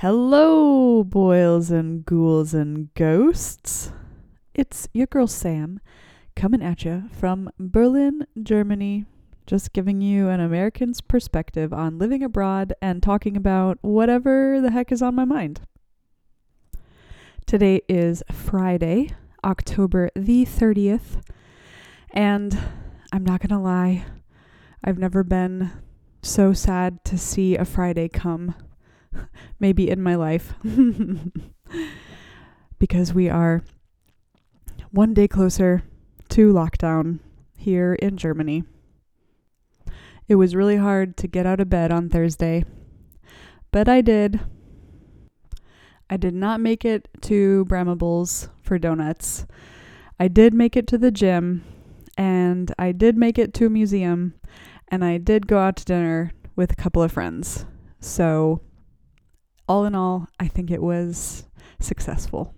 Hello, boils and ghouls and ghosts. It's your girl Sam, coming at you from Berlin, Germany, just giving you an American's perspective on living abroad and talking about whatever the heck is on my mind. Today is Friday, October the 30th, and I'm not gonna lie, I've never been so sad to see a Friday come. Maybe in my life, because we are one day closer to lockdown here in Germany. It was really hard to get out of bed on Thursday, but I did. I did not make it to Bramables for donuts. I did make it to the gym, and I did make it to a museum, and I did go out to dinner with a couple of friends. So all in all, I think it was successful.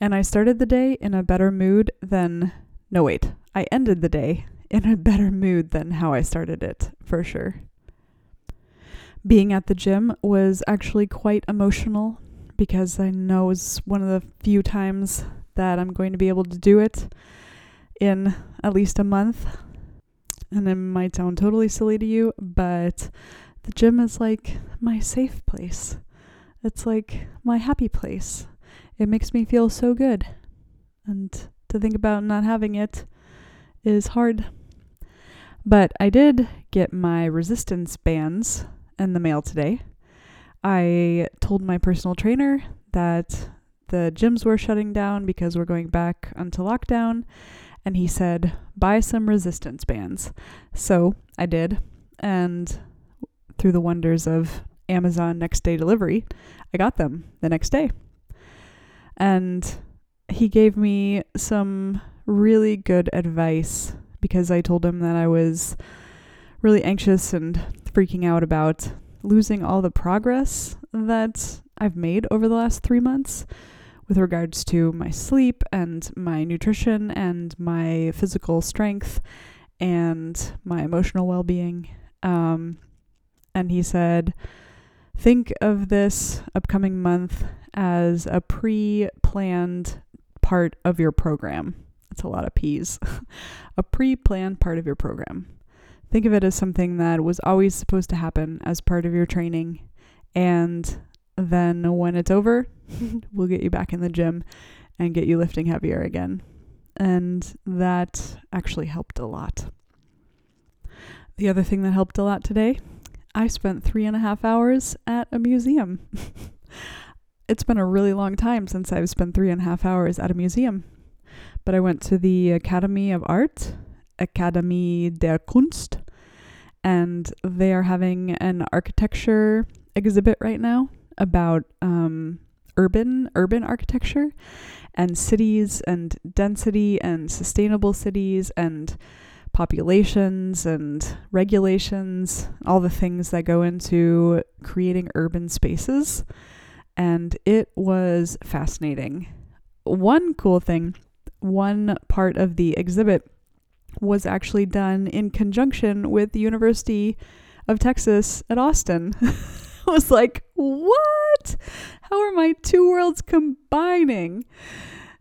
And I started the day in a better mood than... No, wait. I ended the day in a better mood than how I started it, for sure. Being at the gym was actually quite emotional because I know it's one of the few times that I'm going to be able to do it in at least a month. And it might sound totally silly to you, but the gym is like my safe place. It's like my happy place. It makes me feel so good. And to think about not having it is hard. But I did get my resistance bands in the mail today. I told my personal trainer that the gyms were shutting down because we're going back onto lockdown. And he said, buy some resistance bands. So I did. And through the wonders of Amazon next day delivery, I got them the next day. And he gave me some really good advice because I told him that I was really anxious and freaking out about losing all the progress that I've made over the last 3 months with regards to my sleep and my nutrition and my physical strength and my emotional well-being. And he said, think of this upcoming month as a pre-planned part of your program. That's a lot of P's. A pre-planned part of your program. Think of it as something that was always supposed to happen as part of your training. And then when it's over, we'll get you back in the gym and get you lifting heavier again. And that actually helped a lot. The other thing that helped a lot today, I spent 3.5 hours at a museum. It's been a really long time since I've spent 3.5 hours at a museum. But I went to the Academy of Art, Academie der Kunst, and they are having an architecture exhibit right now about urban architecture and cities and density and sustainable cities and populations and regulations, all the things that go into creating urban spaces. And it was fascinating. One cool thing, one part of the exhibit was actually done in conjunction with the University of Texas at Austin. I was like, what? How are my two worlds combining?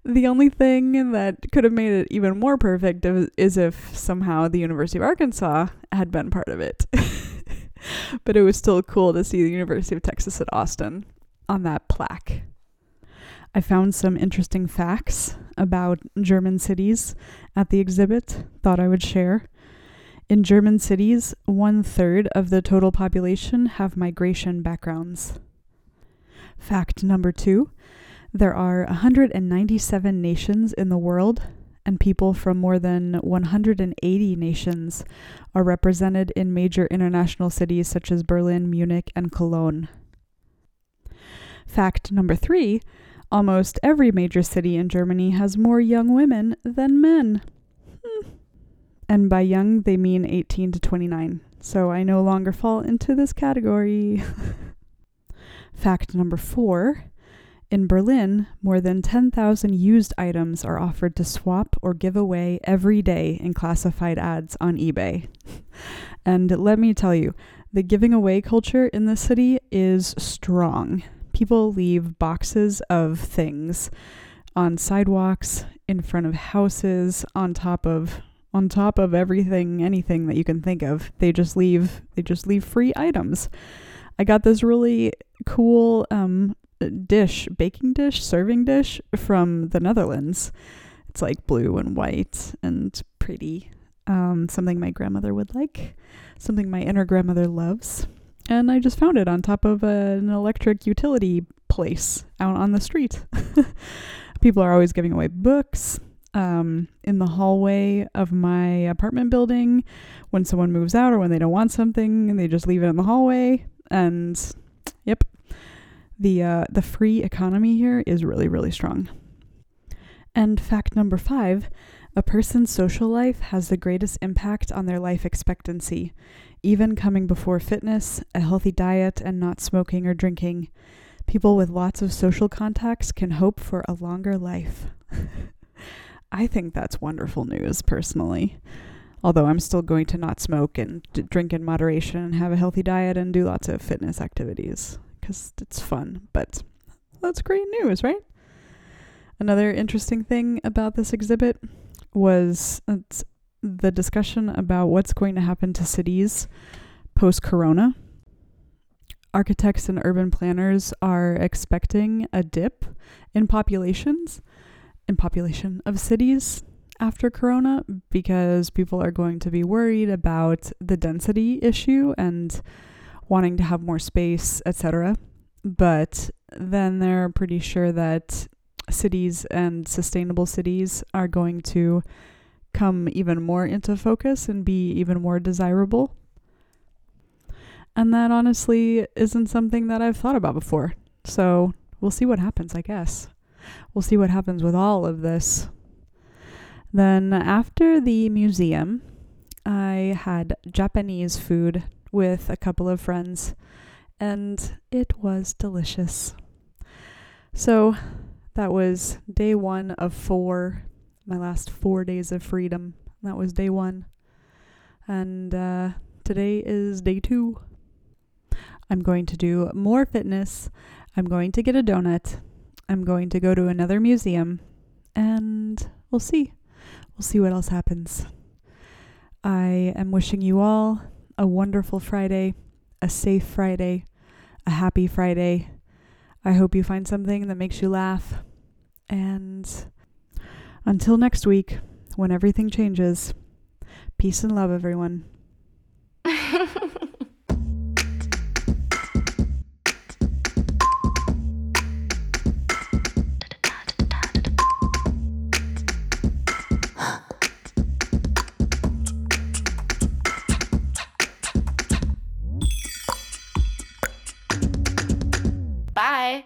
The only thing that could have made it even more perfect is if somehow the University of Arkansas had been part of it. But it was still cool to see the University of Texas at Austin on that plaque. I found some interesting facts about German cities at the exhibit, thought I would share. In German cities, 1/3 of the total population have migration backgrounds. Fact number 2. There are 197 nations in the world, and people from more than 180 nations are represented in major international cities such as Berlin, Munich, and Cologne. Fact number 3, almost every major city in Germany has more young women than men. And by young, they mean 18 to 29. So I no longer fall into this category. Fact number 4, in Berlin, more than 10,000 used items are offered to swap or give away every day in classified ads on eBay. And let me tell you, The giving away culture in this city is strong. People leave boxes of things on sidewalks, in front of houses, on top of everything, anything that you can think of. They just leave free items. I got this really cool serving dish from the Netherlands. It's like blue and white and pretty. Something my grandmother would like, something my inner grandmother loves. And I just found it on top of an electric utility place out on the street. People are always giving away books. In the hallway of my apartment building, when someone moves out or when they don't want something, and they just leave it in the hallway. And yep, the free economy here is really, really strong. And fact number 5, a person's social life has the greatest impact on their life expectancy, even coming before fitness, a healthy diet, and not smoking or drinking. People with lots of social contacts can hope for a longer life. I think that's wonderful news, personally. Although I'm still going to not smoke and drink in moderation and have a healthy diet and do lots of fitness activities because it's fun. But that's great news, right? Another interesting thing about this exhibit was the discussion about what's going to happen to cities post-corona. Architects and urban planners are expecting a dip in population of cities after corona because people are going to be worried about the density issue and wanting to have more space, etc. But then they're pretty sure that cities and sustainable cities are going to come even more into focus and be even more desirable. And that honestly isn't something that I've thought about before. So we'll see what happens, I guess. We'll see what happens with all of this. Then after the museum, I had Japanese food with a couple of friends, and it was delicious. So that was day 1 of 4, my last 4 days of freedom. That was day 1. And today is day 2. I'm going to do more fitness. I'm going to get a donut. I'm going to go to another museum. And we'll see. We'll see what else happens. I am wishing you all a wonderful Friday, a safe Friday, a happy Friday. I hope you find something that makes you laugh. And until next week, when everything changes, peace and love, everyone. Bye.